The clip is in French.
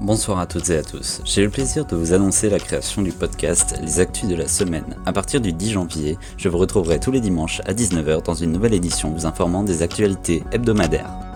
Bonsoir à toutes et à tous, j'ai le plaisir de vous annoncer la création du podcast Les Actus de la Semaine. À partir du 10 janvier, je vous retrouverai tous les dimanches à 19h dans une nouvelle édition vous informant des actualités hebdomadaires.